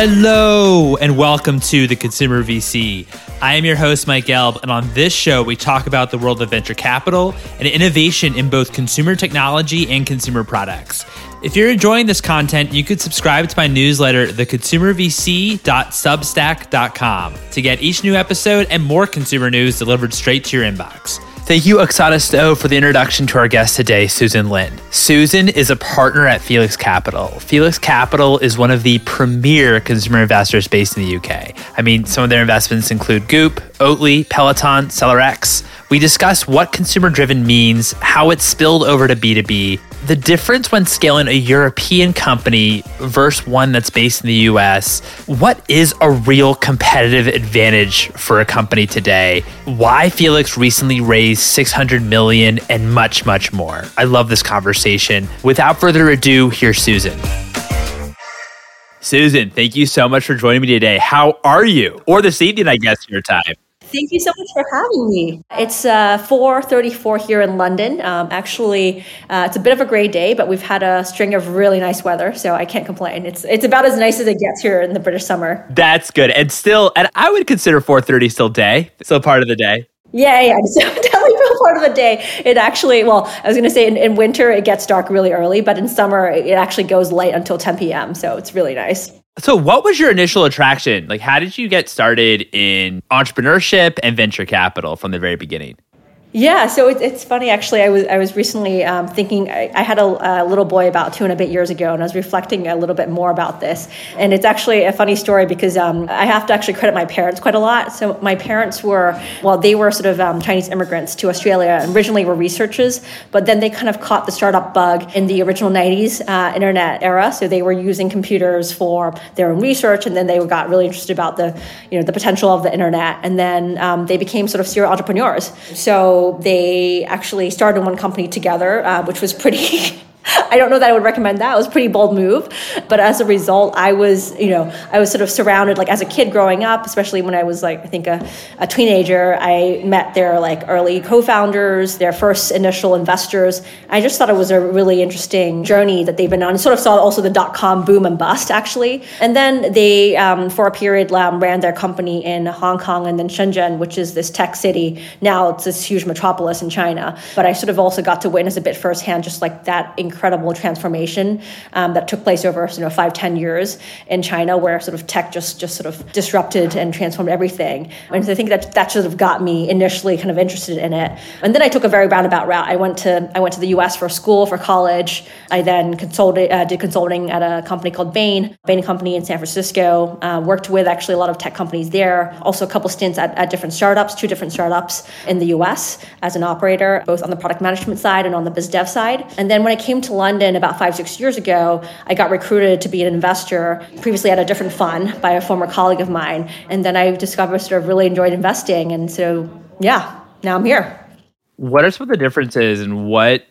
Hello and welcome to The Consumer VC. I am your host, Mike Gelb, and on this show, we talk about the world of venture capital and innovation in both consumer technology and consumer products. If you're enjoying this content, you could subscribe to my newsletter, theconsumervc.substack.com, to get each new episode and more consumer news delivered straight to your inbox. Thank you, Oksana Stowe, for the introduction to our guest today, Susan Lin. Susan is a partner at Felix Capital. Felix Capital is one of the premier consumer investors based in the UK. I mean, some of their investments include Goop, Oatly, Peloton, Seller X. We discuss what consumer-driven means, how it's spilled over to B2B, the difference when scaling a European company versus one that's based in the US, what is a real competitive advantage for a company today, why Felix recently raised $600 million, and much, much more. I love this conversation. Without further ado, here's Susan. Susan, thank you so much for joining me today. How are you? Or this evening, I guess, your time. Thank you so much for having me. It's 4:34 here in London. Actually, it's a bit of a gray day, but we've had a string of really nice weather, so I can't complain. It's about as nice as it gets here in the British summer. That's good. And I would consider 4:30 still day, still part of the day. Yeah. So definitely part of the day. It actually, in winter, it gets dark really early, but in summer, it actually goes light until 10 p.m. So it's really nice. So what was your initial attraction? Like, how did you get started in entrepreneurship and venture capital from the very beginning? Yeah, so it's funny, actually. I was recently thinking, I had a little boy about 2.5 years ago, and I was reflecting a little bit more about this. And it's actually a funny story because I have to actually credit my parents quite a lot. So my parents were sort of Chinese immigrants to Australia, and originally were researchers, but then they kind of caught the startup bug in the original 90s internet era. So they were using computers for their own research, and then they got really interested about the potential of the internet. And then they became sort of serial entrepreneurs. So they actually started one company together, which was pretty... I don't know that I would recommend that. It was a pretty bold move. But as a result, I was sort of surrounded, like as a kid growing up, especially when I was like, I think a teenager, I met their like early co-founders, their first initial investors. I just thought it was a really interesting journey that they've been on. Sort of saw also the dot-com boom and bust, actually. And then they, for a period, ran their company in Hong Kong and then Shenzhen, which is this tech city. Now it's this huge metropolis in China. But I sort of also got to witness a bit firsthand, just like that incredible transformation that took place over 5-10 years in China, where sort of tech just sort of disrupted and transformed everything. And so I think that sort of got me initially kind of interested in it. And then I took a very roundabout route. I went to the US for school, for college. I then did consulting at a company called Bain Company in San Francisco. Worked with actually a lot of tech companies there. Also a couple stints at different startups, 2 different startups in the US as an operator, both on the product management side and on the biz dev side. And then when I came to London about 5-6 years ago, I got recruited to be an investor previously at a different fund by a former colleague of mine. And then I discovered sort of really enjoyed investing. And so, yeah, now I'm here. What are some of the differences and what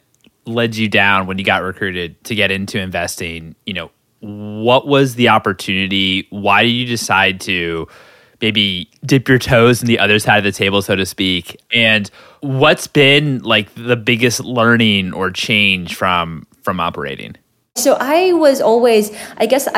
led you down when you got recruited to get into investing? What was the opportunity? Why did you decide to maybe dip your toes in the other side of the table, so to speak? And what's been like the biggest learning or change from operating? So I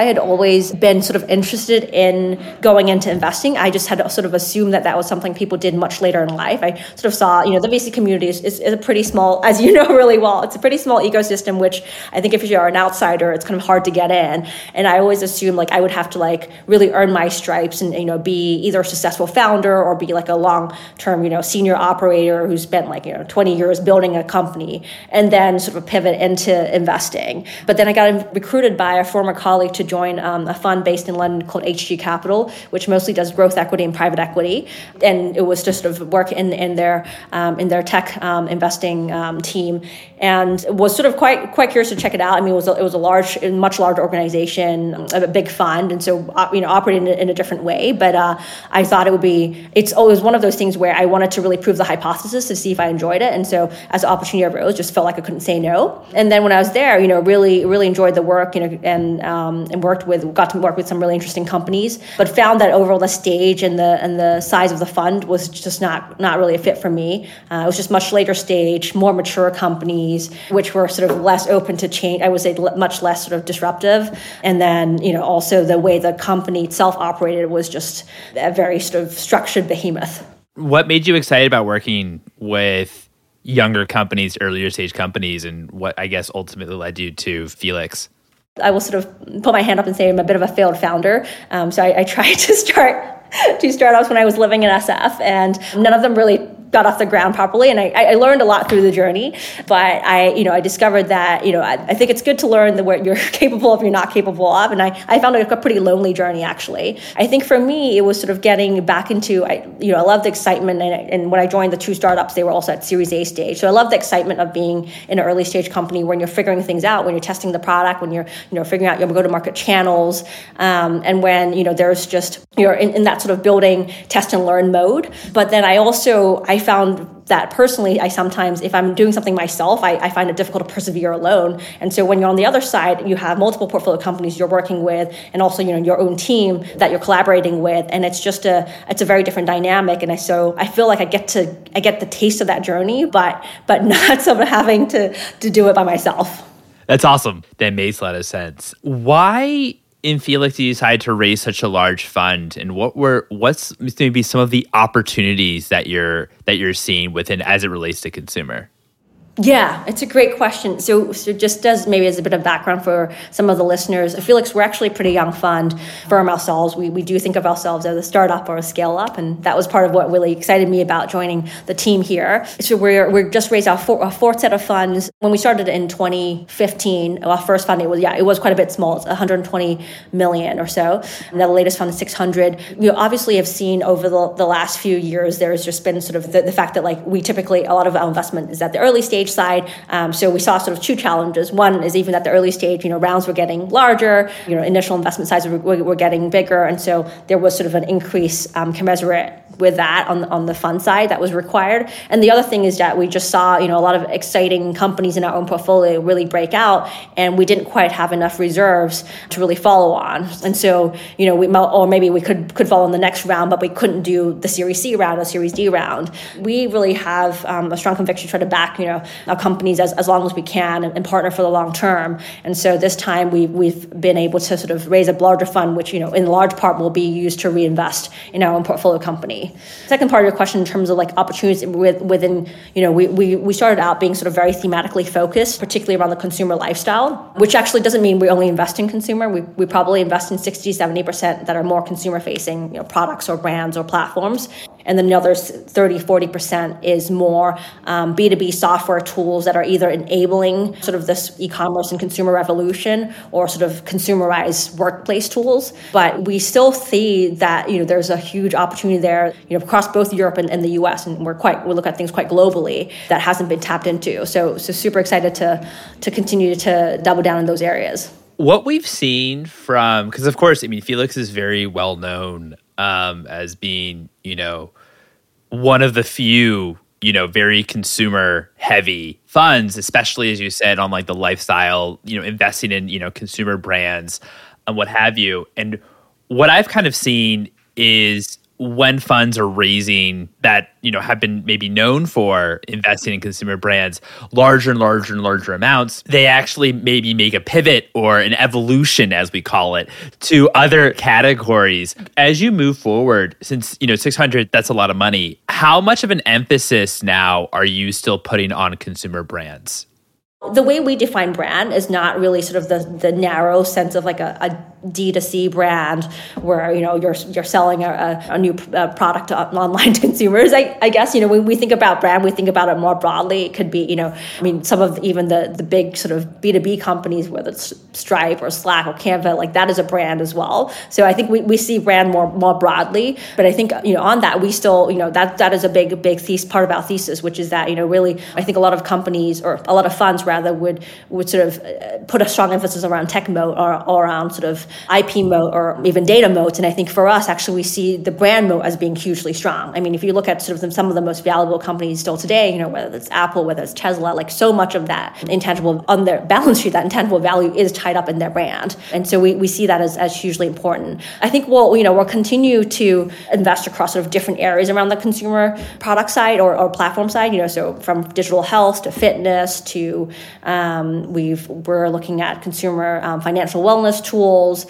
had always been sort of interested in going into investing. I just had sort of assumed that was something people did much later in life. I sort of saw, the VC community is a pretty small, as you know really well, it's a pretty small ecosystem, which I think if you are an outsider, it's kind of hard to get in. And I always assumed like I would have to like really earn my stripes and, be either a successful founder or be like a long-term, senior operator who spent like, 20 years building a company and then sort of pivot into investing. But then I got recruited by a former colleague to join a fund based in London called HG Capital, which mostly does growth equity and private equity. And it was just sort of work in their tech investing team, and was sort of quite curious to check it out. I mean, it was a large, much larger organization, a big fund, and so operating in a different way. But I thought it's always one of those things where I wanted to really prove the hypothesis to see if I enjoyed it. And so as the opportunity arose, just felt like I couldn't say no. And then when I was there, really really enjoyed the work, you know, and got to work with some really interesting companies, but found that overall the stage and the size of the fund was just not really a fit for me. It was just much later stage, more mature companies, which were sort of less open to change. I would say much less sort of disruptive. And then, you know, also the way the company itself operated was just a very sort of structured behemoth. What made you excited about working with younger companies, earlier stage companies, and what I guess ultimately led you to Felix? I will sort of put my hand up and say I'm a bit of a failed founder. So I tried to start two startups when I was living in SF, and none of them really got off the ground properly. And I learned a lot through the journey, but I discovered that, I think it's good to learn what you're capable of, you're not capable of. And I found it a pretty lonely journey, actually. I think for me, it was sort of getting back into, I love the excitement. And when I joined the two startups, they were also at Series A stage. So I love the excitement of being in an early stage company when you're figuring things out, when you're testing the product, when you're, figuring out your go-to-market channels. And when, there's just, you're in that sort of building, test and learn mode. But then I found that personally, if I'm doing something myself, I find it difficult to persevere alone. And so when you're on the other side, you have multiple portfolio companies you're working with, and also, your own team that you're collaborating with. And it's just it's a very different dynamic. And so I feel like I get the taste of that journey, but not sort of having to do it by myself. That's awesome. That makes a lot of sense. Why in Felix you decided to raise such a large fund, and what's maybe some of the opportunities that you're seeing within as it relates to consumer? Yeah, it's a great question. So just as a bit of background for some of the listeners, Felix, we're actually a pretty young firm ourselves. We do think of ourselves as a startup or a scale up, and that was part of what really excited me about joining the team here. So we're just raised our fourth set of funds. When we started in 2015, our first fund it was quite a bit small. It's 120 million or so. And the latest fund is 600. You obviously have seen over the last few years there's just been sort of the fact that we typically a lot of our investment is at the early stage side. So we saw sort of two challenges. One is even at the early stage, rounds were getting larger, initial investment sizes were getting bigger. And so there was sort of an increase commensurate with that on the fund side that was required. And the other thing is that we just saw, a lot of exciting companies in our own portfolio really break out, and we didn't quite have enough reserves to really follow on. And so, we could follow in the next round, but we couldn't do the Series C round or Series D round. We really have a strong conviction to try to back, our companies as long as we can and partner for the long term. And so this time we've been able to sort of raise a larger fund, which, in large part will be used to reinvest in our own portfolio company. Second part of your question in terms of opportunities within, we started out being sort of very thematically focused, particularly around the consumer lifestyle, which actually doesn't mean we only invest in consumer. We probably invest in 60, 70% that are more consumer facing, products or brands or platforms. And then the other 30, 40% is more B2B software tools that are either enabling sort of this e-commerce and consumer revolution or sort of consumerized workplace tools. But we still see that, there's a huge opportunity there, across both Europe and the US. And we look at things quite globally that hasn't been tapped into. So super excited to continue to double down in those areas. What we've seen because of course, Felix is very well known as being, one of the few, very consumer heavy funds, especially as you said on the lifestyle, investing in, consumer brands and what have you. And what I've kind of seen is when funds are raising that, have been maybe known for investing in consumer brands, larger and larger and larger amounts, they actually maybe make a pivot or an evolution, as we call it, to other categories. As you move forward, since, 600, that's a lot of money, how much of an emphasis now are you still putting on consumer brands? The way we define brand is not really sort of the narrow sense of a D2C brand where, you're selling a new product online to consumers. I guess, when we think about brand, we think about it more broadly. It could be, some of even the big sort of B2B companies, whether it's Stripe or Slack or Canva, that is a brand as well. So I think we see brand more broadly. But I think, on that, we still, that is a big part of our thesis, which is that, really, I think a lot of companies or a lot of funds would sort of put a strong emphasis around tech mode or around sort of IP moat or even data moats. And I think for us, actually, we see the brand moat as being hugely strong. I mean, if you look at sort of some of the most valuable companies still today, whether it's Apple, whether it's Tesla, like so much of that intangible on their balance sheet, that intangible value is tied up in their brand. And so we see that as hugely important. I think we'll continue to invest across sort of different areas around the consumer product side or platform side, so from digital health to fitness to we're looking at consumer financial wellness tools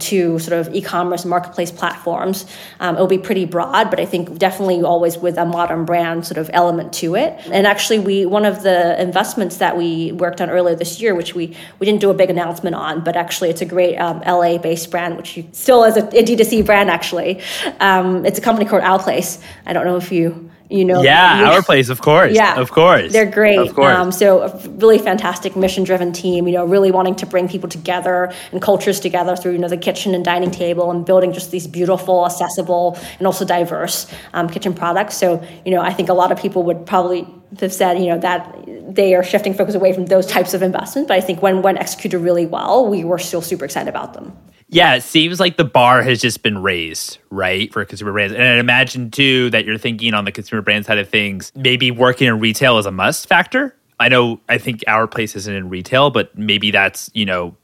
to sort of e-commerce marketplace platforms. It'll be pretty broad, but I think definitely always with a modern brand sort of element to it. And actually one of the investments that we worked on earlier this year, which we didn't do a big announcement on, but actually it's a great LA-based brand, which still is a D2C brand actually. It's a company called Our Place. I don't know if you know. Yeah, Our Place, of course. Yeah, of course. They're great. Of course. So a really fantastic mission-driven team, really wanting to bring people together and cultures together through, the kitchen and dining table and building just these beautiful, accessible, and also diverse kitchen products. So, I think a lot of people would probably have said, that they are shifting focus away from those types of investments. But I think when executed really well, we were still super excited about them. Yeah, it seems like the bar has just been raised, right, for consumer brands. And I imagine, too, that you're thinking on the consumer brand side of things, maybe working in retail is a must factor. I think Our Place isn't in retail, but maybe that's,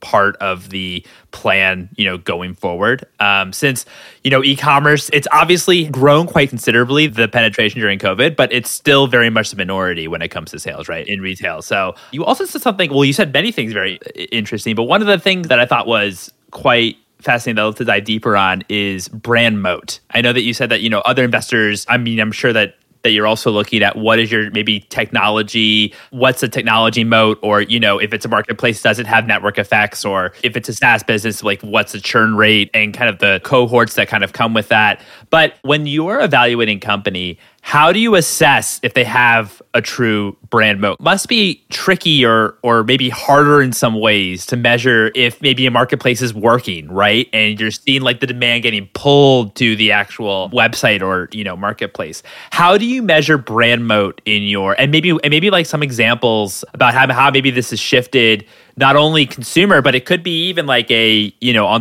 part of the plan, going forward. Since, e-commerce, it's obviously grown quite considerably, the penetration during COVID, but it's still very much the minority when it comes to sales, right, in retail. So you also said you said many things very interesting, but one of the things that I thought was quite fascinating though to dive deeper on is brand moat. I know that you said that, other investors, I mean, I'm sure that you're also looking at what is your maybe technology, what's a technology moat, or, if it's a marketplace, does it have network effects? Or if it's a SaaS business, like what's the churn rate and kind of the cohorts that kind of come with that. But when you're evaluating company, how do you assess if they have a true brand moat? Must be tricky or maybe harder in some ways to measure if maybe a marketplace is working, right? And you're seeing the demand getting pulled to the actual website or, marketplace. How do you measure brand moat in your, and maybe some examples about how maybe this has shifted, not only consumer, but it could be even on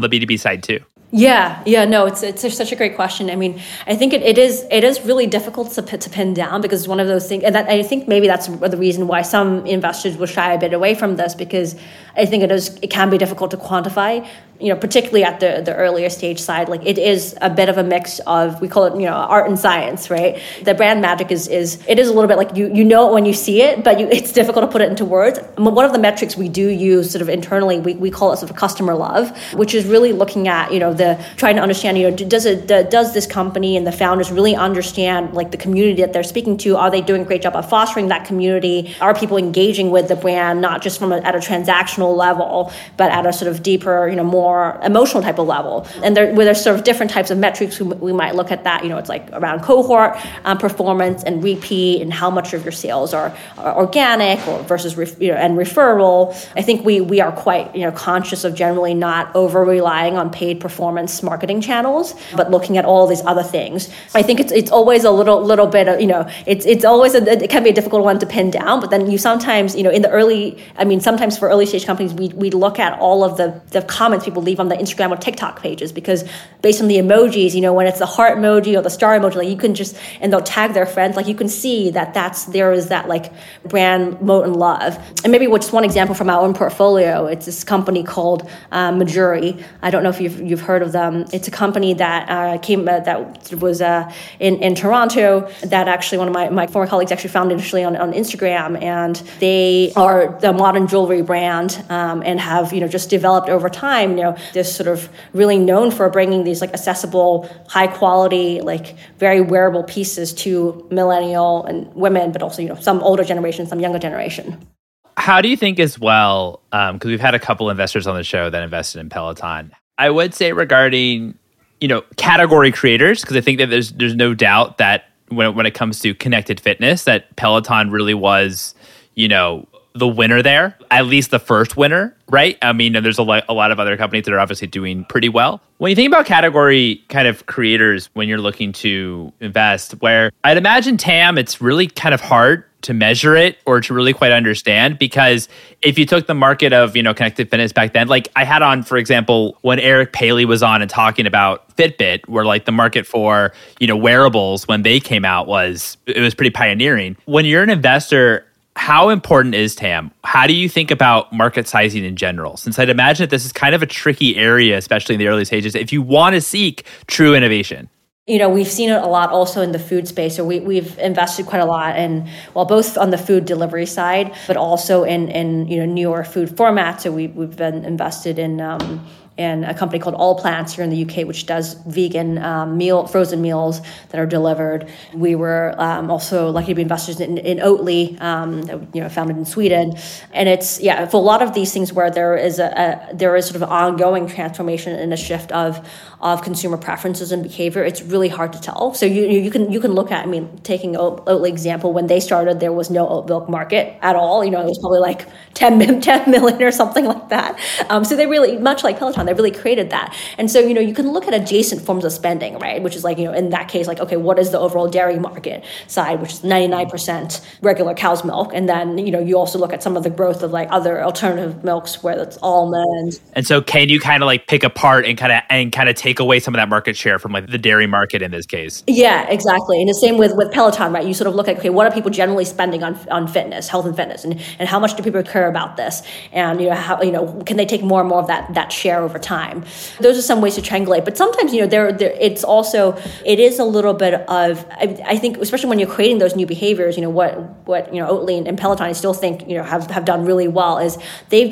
the B2B side too? Yeah, no, it's such a great question. I mean, I think it is really difficult to pin down because it's one of those things, and that, I think maybe that's the reason why some investors will shy a bit away from this, because I think it can be difficult to quantify, particularly at the earlier stage side. Like it is a bit of a mix of, we call it, art and science, right? The brand magic is a little bit like you know it when you see it, but it's difficult to put it into words. One of the metrics we do use sort of internally, we call it sort of customer love, which is really looking at, trying to understand, does this company and the founders really understand the community that they're speaking to? Are they doing a great job of fostering that community? Are people engaging with the brand, not just at a transactional level, but at a sort of deeper, more emotional type of level? And there's sort of different types of metrics we might look at that, it's around cohort performance and repeat and how much of your sales are organic or versus and referral. I think we are quite conscious of generally not over relying on paid performance marketing channels, but looking at all these other things. I think it's always a little bit of, it's always it can be a difficult one to pin down, but then you sometimes, sometimes for early stage companies, we look at all of the comments people leave on the Instagram or TikTok pages, because based on the emojis, when it's the heart emoji or the star emoji, you can just, and they'll tag their friends, you can see there is that brand moat and love. And maybe just one example from our own portfolio, it's this company called Majuri. I don't know if you've heard of them. It's a company that was in Toronto that actually one of my former colleagues actually found initially on Instagram, and they are the modern jewelry brand and have just developed over time this sort of really known for bringing these accessible, high quality, very wearable pieces to millennial and women, but also some older generation, some younger generation. How do you think as well, because we've had a couple investors on the show that invested in Peloton, I would say regarding, category creators, because I think that there's no doubt that when it comes to connected fitness, that Peloton really was, the winner there, at least the first winner, right? I mean, there's a lot of other companies that are obviously doing pretty well. When you think about category kind of creators when you're looking to invest, where I'd imagine TAM, it's really kind of hard to measure it or to really quite understand. Because if you took the market of, you know, connected fitness back then, like I had on, for example, when Eric Paley was on and talking about Fitbit, where like the market for, you know, wearables when they came out was, it was pretty pioneering. When you're an investor, how important is TAM? How do you think about market sizing in general? Since I'd imagine that this is kind of a tricky area, especially in the early stages, if you want to seek true innovation. You know, we've seen it a lot also in the food space. So we've invested quite a lot in, well, both on the food delivery side, but also in you know, newer food formats. So we've been invested in a company called All Plants here in the UK, which does vegan frozen meals that are delivered. We were also lucky to be investors in Oatly, you know, founded in Sweden. And it's, yeah, for a lot of these things where there is sort of ongoing transformation and a shift of consumer preferences and behavior, it's really hard to tell. So you can look at, I mean, taking Oatly example, when they started, there was no oat milk market at all. You know, it was probably like 10 million or something like that. So they really, much like Peloton, they really created that. And so, you know, you can look at adjacent forms of spending, right? Which is like, you know, in that case, like, okay, what is the overall dairy market side, which is 99% regular cow's milk. And then, you know, you also look at some of the growth of like other alternative milks where that's almonds. And so can you kind of like pick apart and kind of take away some of that market share from like the dairy market in this case? Yeah, exactly. And the same with Peloton, right? You sort of look at, okay, what are people generally spending on fitness, health and fitness, and how much do people care about this? And, you know, how, you know, can they take more and more of that share over time? Those are some ways to triangulate. But sometimes, you know, it is a little bit of, I think, especially when you're creating those new behaviors, you know, what you know, Oatly and Peloton, I still think, you know, have done really well is they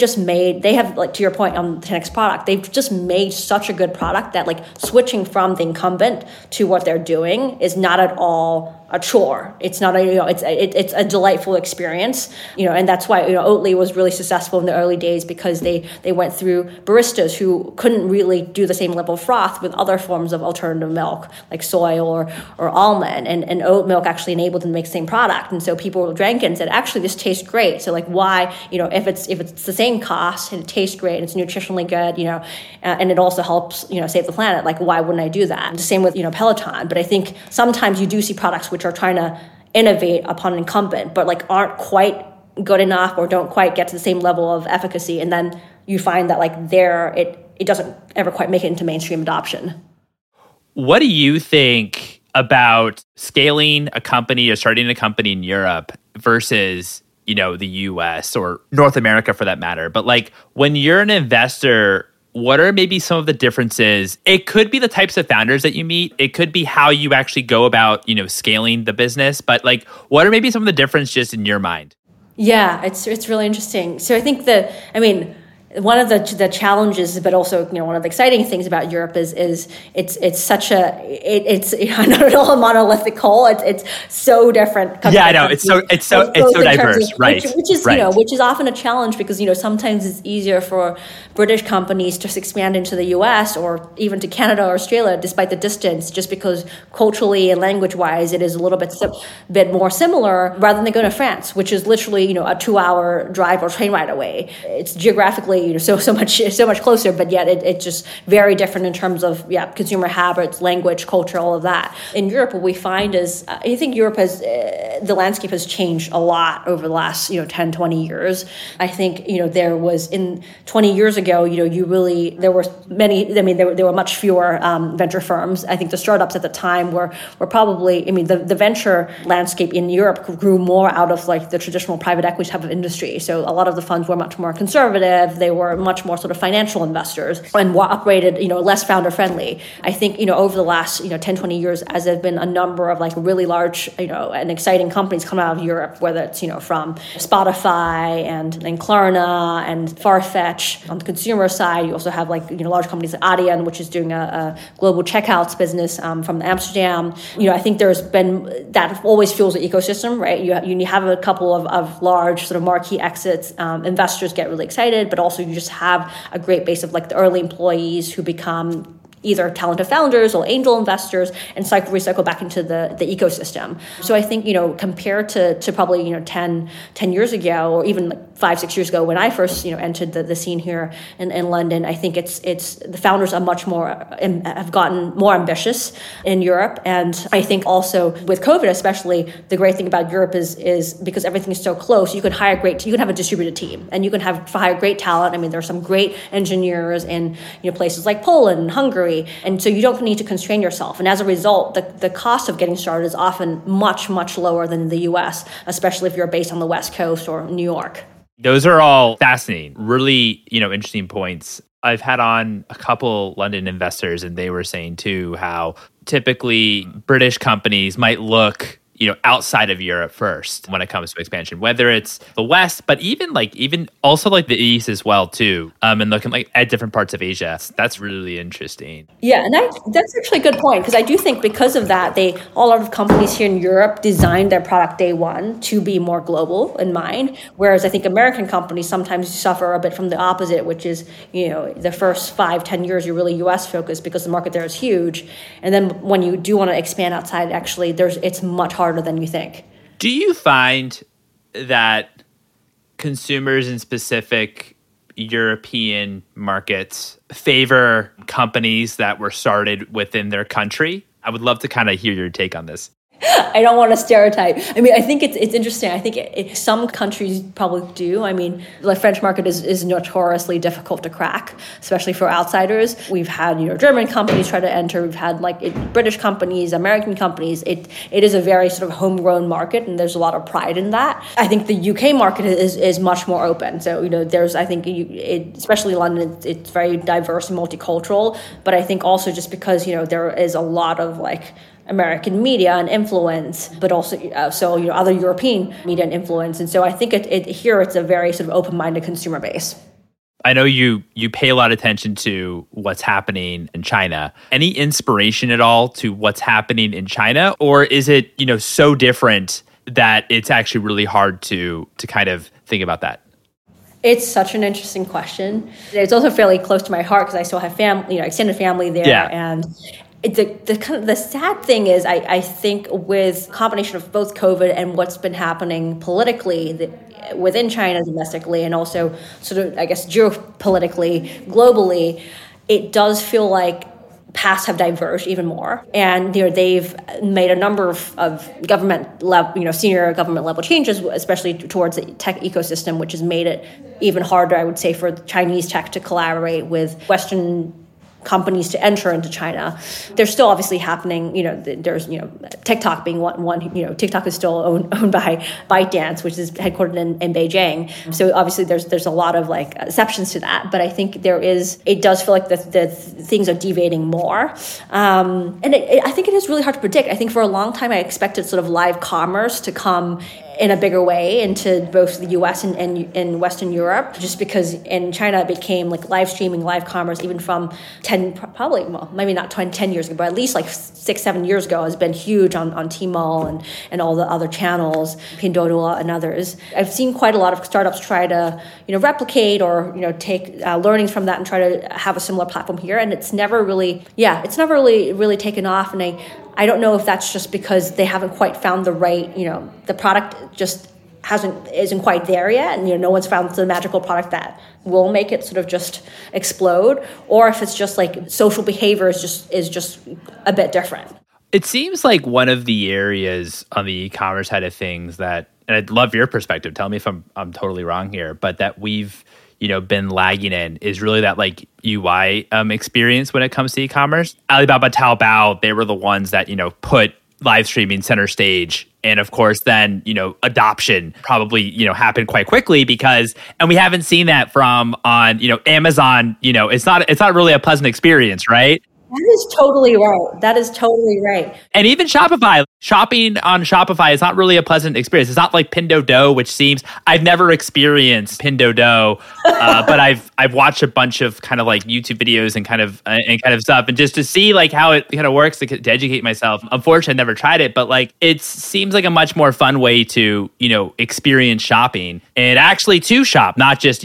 have, like, to your point on the 10X product, they've just made such a good product that like switching from the incumbent to what they're doing is not at all a chore. It's not a, you know, it's a delightful experience, you know, and that's why, you know, Oatly was really successful in the early days because they went through baristas who couldn't really do the same level of froth with other forms of alternative milk like soy or almond, and oat milk actually enabled them to make the same product. And so people drank it and said, actually, this tastes great. So like, why, you know, if it's the same cost and it tastes great and it's nutritionally good, you know, and it also helps, you know, save the planet, like, why wouldn't I do that? And the same with, you know, Peloton. But I think sometimes you do see products which are trying to innovate upon an incumbent, but like aren't quite good enough or don't quite get to the same level of efficacy. And then you find that like it doesn't ever quite make it into mainstream adoption. What do you think about scaling a company or starting a company in Europe versus, you know, the US or North America for that matter? But like when you're an investor, what are maybe some of the differences? It could be the types of founders that you meet. It could be how you actually go about, you know, scaling the business. But like, what are maybe some of the differences just in your mind? Yeah, it's really interesting. So I think one of the challenges, but also, you know, one of the exciting things about Europe is it's such a, it's, you know, not at all monolithic whole. It's so different. Yeah, I know. It's so diverse, of, right? Which is you know, which is often a challenge because, you know, sometimes it's easier for British companies to expand into the US or even to Canada or Australia, despite the distance, just because culturally and language wise, it is a little bit more similar rather than going to France, which is literally, you know, a 2-hour drive or train ride away. It's geographically, you know, so much closer, but yet it's just very different in terms of consumer habits, language, culture, all of that. In Europe, what we find is I think Europe has the landscape has changed a lot over the last, you know, 10, 20 years. I think, you know, there was 20 years ago, you know, there were much fewer venture firms. I think the startups at the time were probably, I mean, the venture landscape in Europe grew more out of like the traditional private equity type of industry. So a lot of the funds were much more conservative. They were much more sort of financial investors and operated, you know, less founder friendly. I think, you know, over the last, you know, 10, 20 years, as there've been a number of like really large, you know, and exciting companies come out of Europe, whether it's, you know, from Spotify and Klarna and Farfetch. On the consumer side, you also have like, you know, large companies like Adyen, which is doing a global checkouts business from Amsterdam. You know, I think there's been, that always fuels the ecosystem, right? You have a couple of large sort of marquee exits. Investors get really excited, but also you just have a great base of like the early employees who become either talented founders or angel investors and recycle back into the ecosystem. So I think, compared to probably, 10 years ago or even like 5-6 years ago when I first, entered the scene here in London, I think it's the founders are much more, have gotten more ambitious in Europe. And I think also with COVID, especially, the great thing about Europe is because everything is so close, you can have a distributed team and you can hire great talent. I mean, there are some great engineers in places like Poland and Hungary. And so you don't need to constrain yourself. And as a result, the cost of getting started is often much, much lower than the US, especially if you're based on the West Coast or New York. Those are all fascinating, really, interesting points. I've had on a couple London investors and they were saying too how typically British companies might look outside of Europe first when it comes to expansion, whether it's the West, but even also the East as well too, and looking at different parts of Asia. That's really interesting. Yeah, and that's actually a good point because I do think because of that, a lot of companies here in Europe designed their product day one to be more global in mind, whereas I think American companies sometimes suffer a bit from the opposite, which is, the first 5-10 years you're really US focused because the market there is huge. And then when you do want to expand outside, actually, it's much harder than you think. Do you find that consumers in specific European markets favor companies that were started within their country? I would love to kind of hear your take on this. I don't want to stereotype. I mean, I think it's interesting. I think some countries probably do. I mean, the French market is notoriously difficult to crack, especially for outsiders. We've had, German companies try to enter. We've had British companies, American companies. It is a very sort of homegrown market, and there's a lot of pride in that. I think the UK market is much more open. So, there's, I think, especially London, it's very diverse and multicultural. But I think also just because, there is a lot of American media and influence, but also other European media and influence. And so I think here it's a very sort of open-minded consumer base. I know you pay a lot of attention to what's happening in China. Any inspiration at all to what's happening in China? Or is it, so different that it's actually really hard to kind of think about that? It's such an interesting question. It's also fairly close to my heart because I still have family, extended family there. Yeah. And the sad thing is, I think with a combination of both COVID and what's been happening politically within China domestically and also sort of, I guess, geopolitically, globally, it does feel like paths have diverged even more. And they've made a number of government level, senior government level changes, especially towards the tech ecosystem, which has made it even harder, I would say, for Chinese tech to collaborate with Western companies to enter into China. They're still obviously happening, there's, TikTok being one TikTok is still owned by ByteDance, which is headquartered in Beijing. So obviously there's a lot of exceptions to that, but I think it does feel like the things are deviating more. And I think it is really hard to predict. I think for a long time, I expected sort of live commerce to come in a bigger way into both the US and Western Europe, just because in China it became live streaming, live commerce, even from 10 years ago, but at least 6-7 years ago has been huge on Tmall and all the other channels, Pinduoduo and others. I've seen quite a lot of startups try to, replicate or, take learnings from that and try to have a similar platform here. And it's never really taken off. And I don't know if that's just because they haven't quite found the right, the product just isn't quite there yet. And, no one's found the magical product that will make it sort of just explode. Or if it's just social behavior is just a bit different. It seems like one of the areas on the e-commerce side of things that, and I'd love your perspective, tell me if I'm totally wrong here, but that we've, been lagging in is really that UI experience when it comes to e-commerce. Alibaba, Taobao, they were the ones that, put live streaming center stage. And of course, then, adoption probably, happened quite quickly and we haven't seen that from on, Amazon, it's not really a pleasant experience, right? That is totally right. And even Shopify, shopping on Shopify is not really a pleasant experience. It's not like Pinduoduo, which seems, I've never experienced Pinduoduo, but I've watched a bunch of kind of YouTube videos and kind of stuff. And just to see how it kind of works to educate myself. Unfortunately, I never tried it, but it seems like a much more fun way to, experience shopping and actually to shop, not just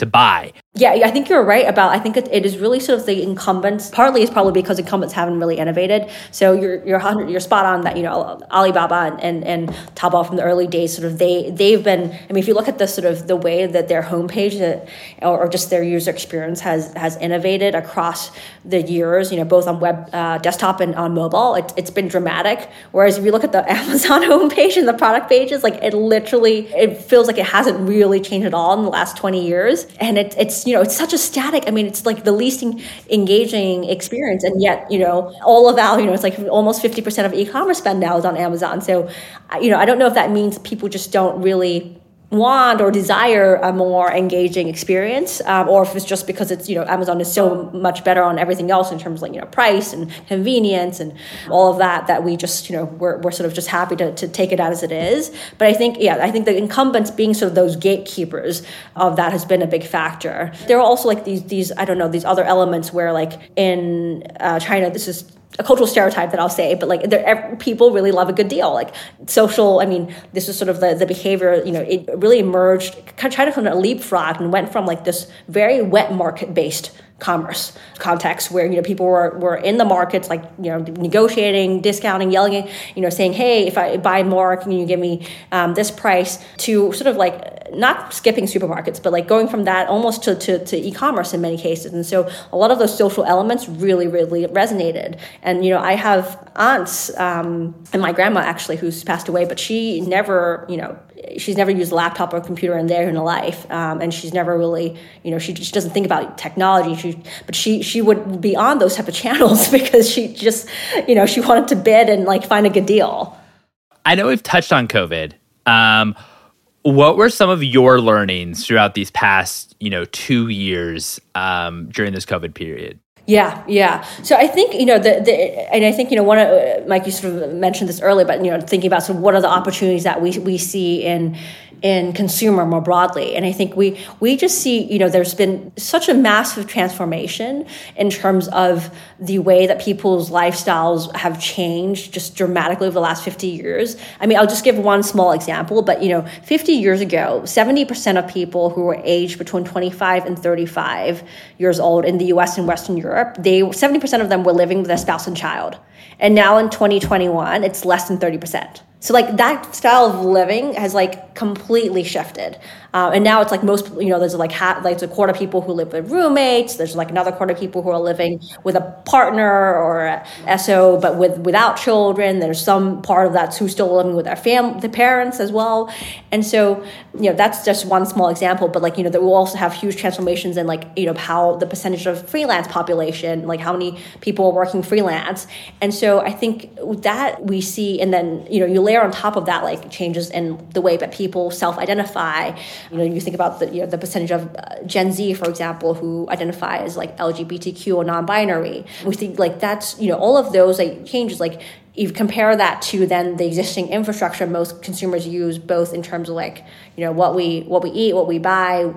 to buy. Yeah, I think you're right about, I think it is really sort of the incumbents. Partly it's probably because incumbents haven't really innovated. So you're spot on that, you know, Alibaba and Taobao from the early days, sort of they've been, I mean, if you look at the sort of the way that their homepage or just their user experience has innovated across the years, you know, both on web, desktop and on mobile, it's been dramatic. Whereas if you look at the Amazon homepage and the product pages, like it feels like it hasn't really changed at all in the last 20 years. And it's, you know, it's such a static, I mean, it's like the least engaging experience. And yet, you know, all of our, you know, it's like almost 50% of e-commerce spend now is on Amazon. So, you know, I don't know if that means people just don't really want or desire a more engaging experience, or if it's just because it's, you know, Amazon is so much better on everything else in terms of like, you know, price and convenience and all of that we just, you know, we're sort of just happy to take it out as it is. But I think the incumbents being sort of those gatekeepers of that has been a big factor. There are also like these I don't know, these other elements where like in China, this is a cultural stereotype that I'll say, but like people really love a good deal. Like social, I mean, this is sort of the behavior, you know, it really emerged, China kind of leapfrogged and went from like this very wet market-based commerce context where, you know, people were in the markets, like, you know, negotiating, discounting, yelling, you know, saying, hey, if I buy more, can you give me this price, to sort of like not skipping supermarkets, but like going from that almost to e-commerce in many cases. And so a lot of those social elements really, really resonated. And, you know, I have aunts and my grandma actually, who's passed away, but she never, you know, she's never used a laptop or a computer in their life. And she's never really, you know, she doesn't think about technology. But she would be on those type of channels because she just, you know, she wanted to bid and like find a good deal. I know we've touched on COVID. What were some of your learnings throughout these past, you know, 2 years during this COVID period? Yeah. So I think, you know, and I think, you know, one of, Mike, you sort of mentioned this earlier, but, you know, thinking about sort of what are the opportunities that we see in consumer more broadly. And I think we just see, you know, there's been such a massive transformation in terms of the way that people's lifestyles have changed just dramatically over the last 50 years. I mean, I'll just give one small example, but, you know, 50 years ago, 70% of people who were aged between 25 and 35 years old in the US and Western Europe, 70% of them were living with a spouse and child. And now in 2021, it's less than 30%. So like that style of living has like completely shifted. And now it's like most, you know, there's like there's a quarter of people who live with roommates. There's like another quarter of people who are living with a partner or a SO, but without children. There's some part of that's who's still living with their the parents as well. And so, you know, that's just one small example, but like, you know, that we'll also have huge transformations in like, you know, how the percentage of freelance population, like how many people are working freelance. And so I think that we see, and then, you know, you layer on top of that, like changes in the way that people self-identify. You know, you think about the percentage of Gen Z, for example, who identify as like LGBTQ or non-binary. We think like that's, you know, all of those like changes, like you compare that to then the existing infrastructure most consumers use, both in terms of like, you know, what we eat, what we buy,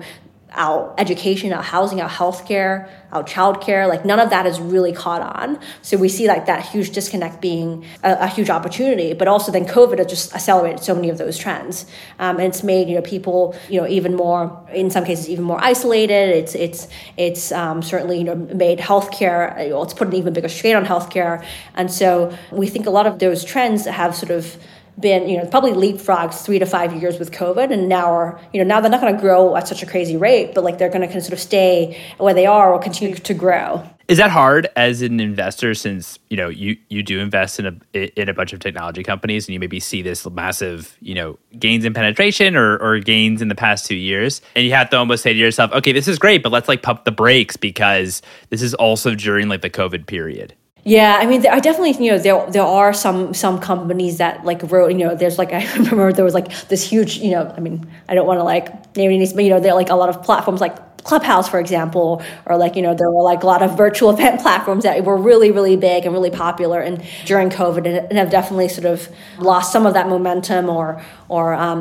our education, our housing, our healthcare, our childcare, like none of that is really caught on. So we see like that huge disconnect being a huge opportunity, but also then COVID has just accelerated so many of those trends. And it's made, you know, people, you know, even more, in some cases, even more isolated. It's certainly, you know, made healthcare, you know, it's put an even bigger strain on healthcare. And so we think a lot of those trends have sort of been, you know, probably leapfrogged 3 to 5 years with COVID, and now are, you know, now they're not going to grow at such a crazy rate, but like they're going to kind of sort of stay where they are or continue to grow. Is that hard as an investor, since, you know, you do invest in a bunch of technology companies and you maybe see this massive, you know, gains in penetration or gains in the past 2 years, and you have to almost say to yourself, okay, this is great, but let's like pump the brakes because this is also during like the COVID period? Yeah, I mean, I definitely, you know, there are some companies that like wrote, you know, there's like, I remember there was like this huge, you know, I mean, I don't want to like name any, but, you know, there are like a lot of platforms like Clubhouse, for example, or like, you know, there were like a lot of virtual event platforms that were really, really big and really popular and during COVID and have definitely sort of lost some of that momentum or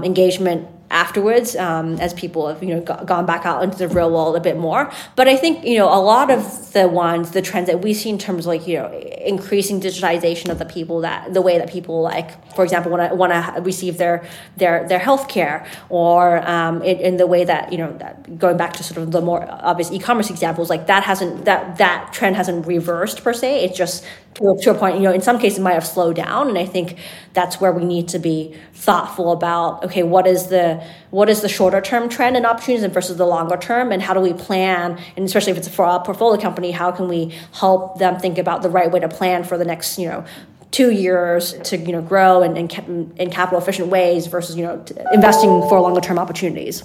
engagement afterwards, as people have, gone back out into the real world a bit more. But I think, a lot of the trends that we see in terms of increasing digitization of the way that people for example, want to receive their healthcare, or in the way that, going back to sort of the more obvious e-commerce examples, that trend hasn't reversed per se. It's just to a point, in some cases it might have slowed down. And I think that's where we need to be thoughtful about, okay, what is the shorter term trend and opportunities versus the longer term, and how do we plan? And especially if it's for our portfolio company, how can we help them think about the right way to plan for the next, 2 years to, grow in capital efficient ways versus, investing for longer term opportunities.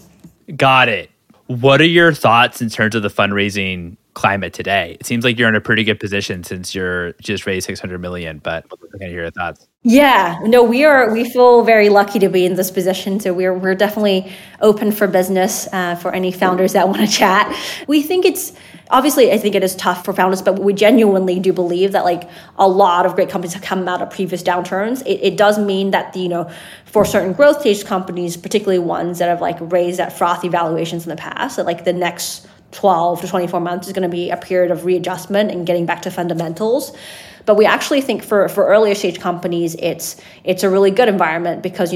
Got it. What are your thoughts in terms of the fundraising climate today? It seems like you're in a pretty good position since you're just raised $600 million, but I'm going to hear your thoughts. Yeah, no, we feel very lucky to be in this position. So we're definitely open for business for any founders that want to chat. We think I think it is tough for founders, but we genuinely do believe that a lot of great companies have come out of previous downturns. It does mean that for certain growth stage companies, particularly ones that have raised at frothy valuations in the past, that the next 12 to 24 months is going to be a period of readjustment and getting back to fundamentals. But we actually think for earlier stage companies, it's a really good environment because,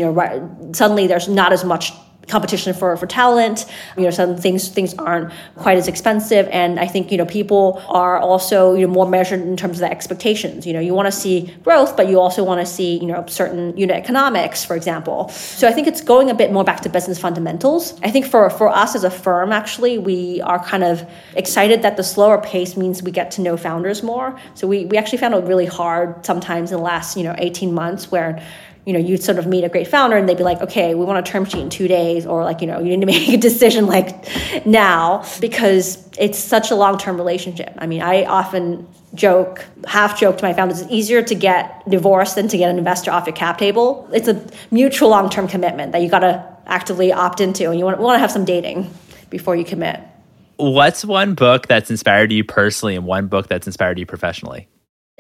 suddenly there's not as much competition for talent. Some things aren't quite as expensive. And I think, people are also, more measured in terms of the expectations. You want to see growth, but you also want to see, certain unit economics, for example. So I think it's going a bit more back to business fundamentals. I think for us as a firm, actually, we are kind of excited that the slower pace means we get to know founders more. So we actually found it really hard sometimes in the last, 18 months where you'd sort of meet a great founder and they'd be like, okay, we want a term sheet in 2 days, or you need to make a decision now, because it's such a long-term relationship. I mean, I often half joke to my founders, it's easier to get divorced than to get an investor off your cap table. It's a mutual long-term commitment that you got to actively opt into, and you want to have some dating before you commit. What's one book that's inspired you personally and one book that's inspired you professionally?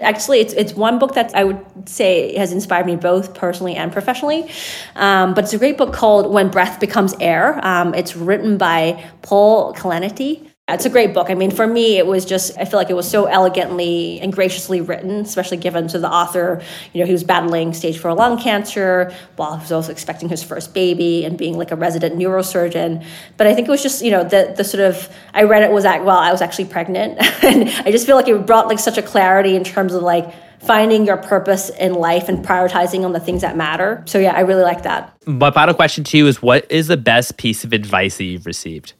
Actually, it's one book that I would say has inspired me both personally and professionally. But it's a great book called When Breath Becomes Air. It's written by Paul Kalanithi. It's a great book. I mean, for me, it was just, I feel like it was so elegantly and graciously written, especially given to the author, he was battling stage 4 lung cancer while he was also expecting his first baby and being a resident neurosurgeon. But I think it was just, the sort of, I read it was while I was actually pregnant. And I just feel like it brought such a clarity in terms of finding your purpose in life and prioritizing on the things that matter. So yeah, I really like that. My final question to you is, what is the best piece of advice that you've received?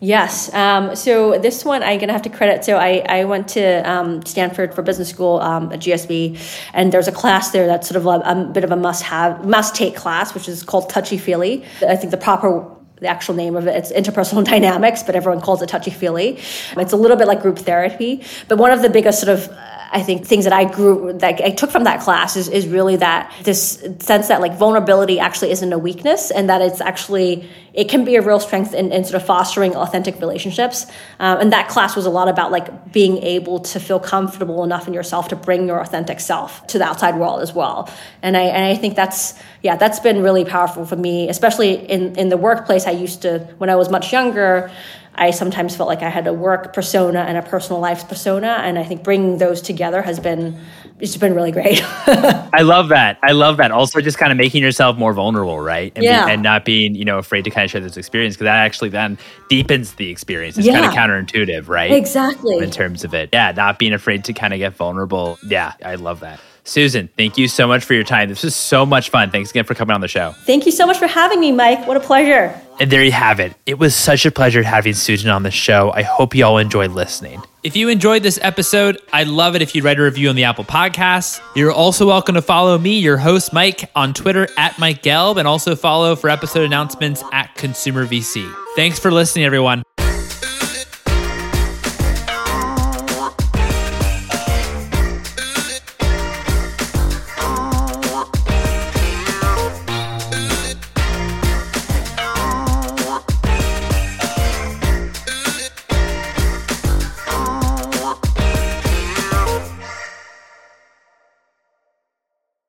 Yes. So this one I'm going to have to credit. So I went to Stanford for business school, at GSB, and there's a class there that's sort of a bit of a must-take class, which is called touchy-feely. I think the actual name of it's interpersonal dynamics, but everyone calls it touchy-feely. It's a little bit like group therapy. But one of the biggest sort of, I think, things that I took from that class is really that this sense that vulnerability actually isn't a weakness, and that it can be a real strength in sort of fostering authentic relationships. And that class was a lot about being able to feel comfortable enough in yourself to bring your authentic self to the outside world as well. And I think that's been really powerful for me, especially in the workplace. I used to, when I was much younger, I sometimes felt like I had a work persona and a personal life persona. And I think bringing those together it's been really great. I love that. Also just kind of making yourself more vulnerable, right? And, yeah. And not being, afraid to kind of share this experience, because that actually then deepens the experience. It's kind of counterintuitive, right? Exactly. In terms of it. Yeah, not being afraid to kind of get vulnerable. Yeah, I love that. Susan, thank you so much for your time. This was so much fun. Thanks again for coming on the show. Thank you so much for having me, Mike. What a pleasure. And there you have it. It was such a pleasure having Susan on the show. I hope you all enjoyed listening. If you enjoyed this episode, I'd love it if you'd write a review on the Apple Podcasts. You're also welcome to follow me, your host, Mike, on Twitter @MikeGelb, and also follow for episode announcements @ConsumerVC. Thanks for listening, everyone.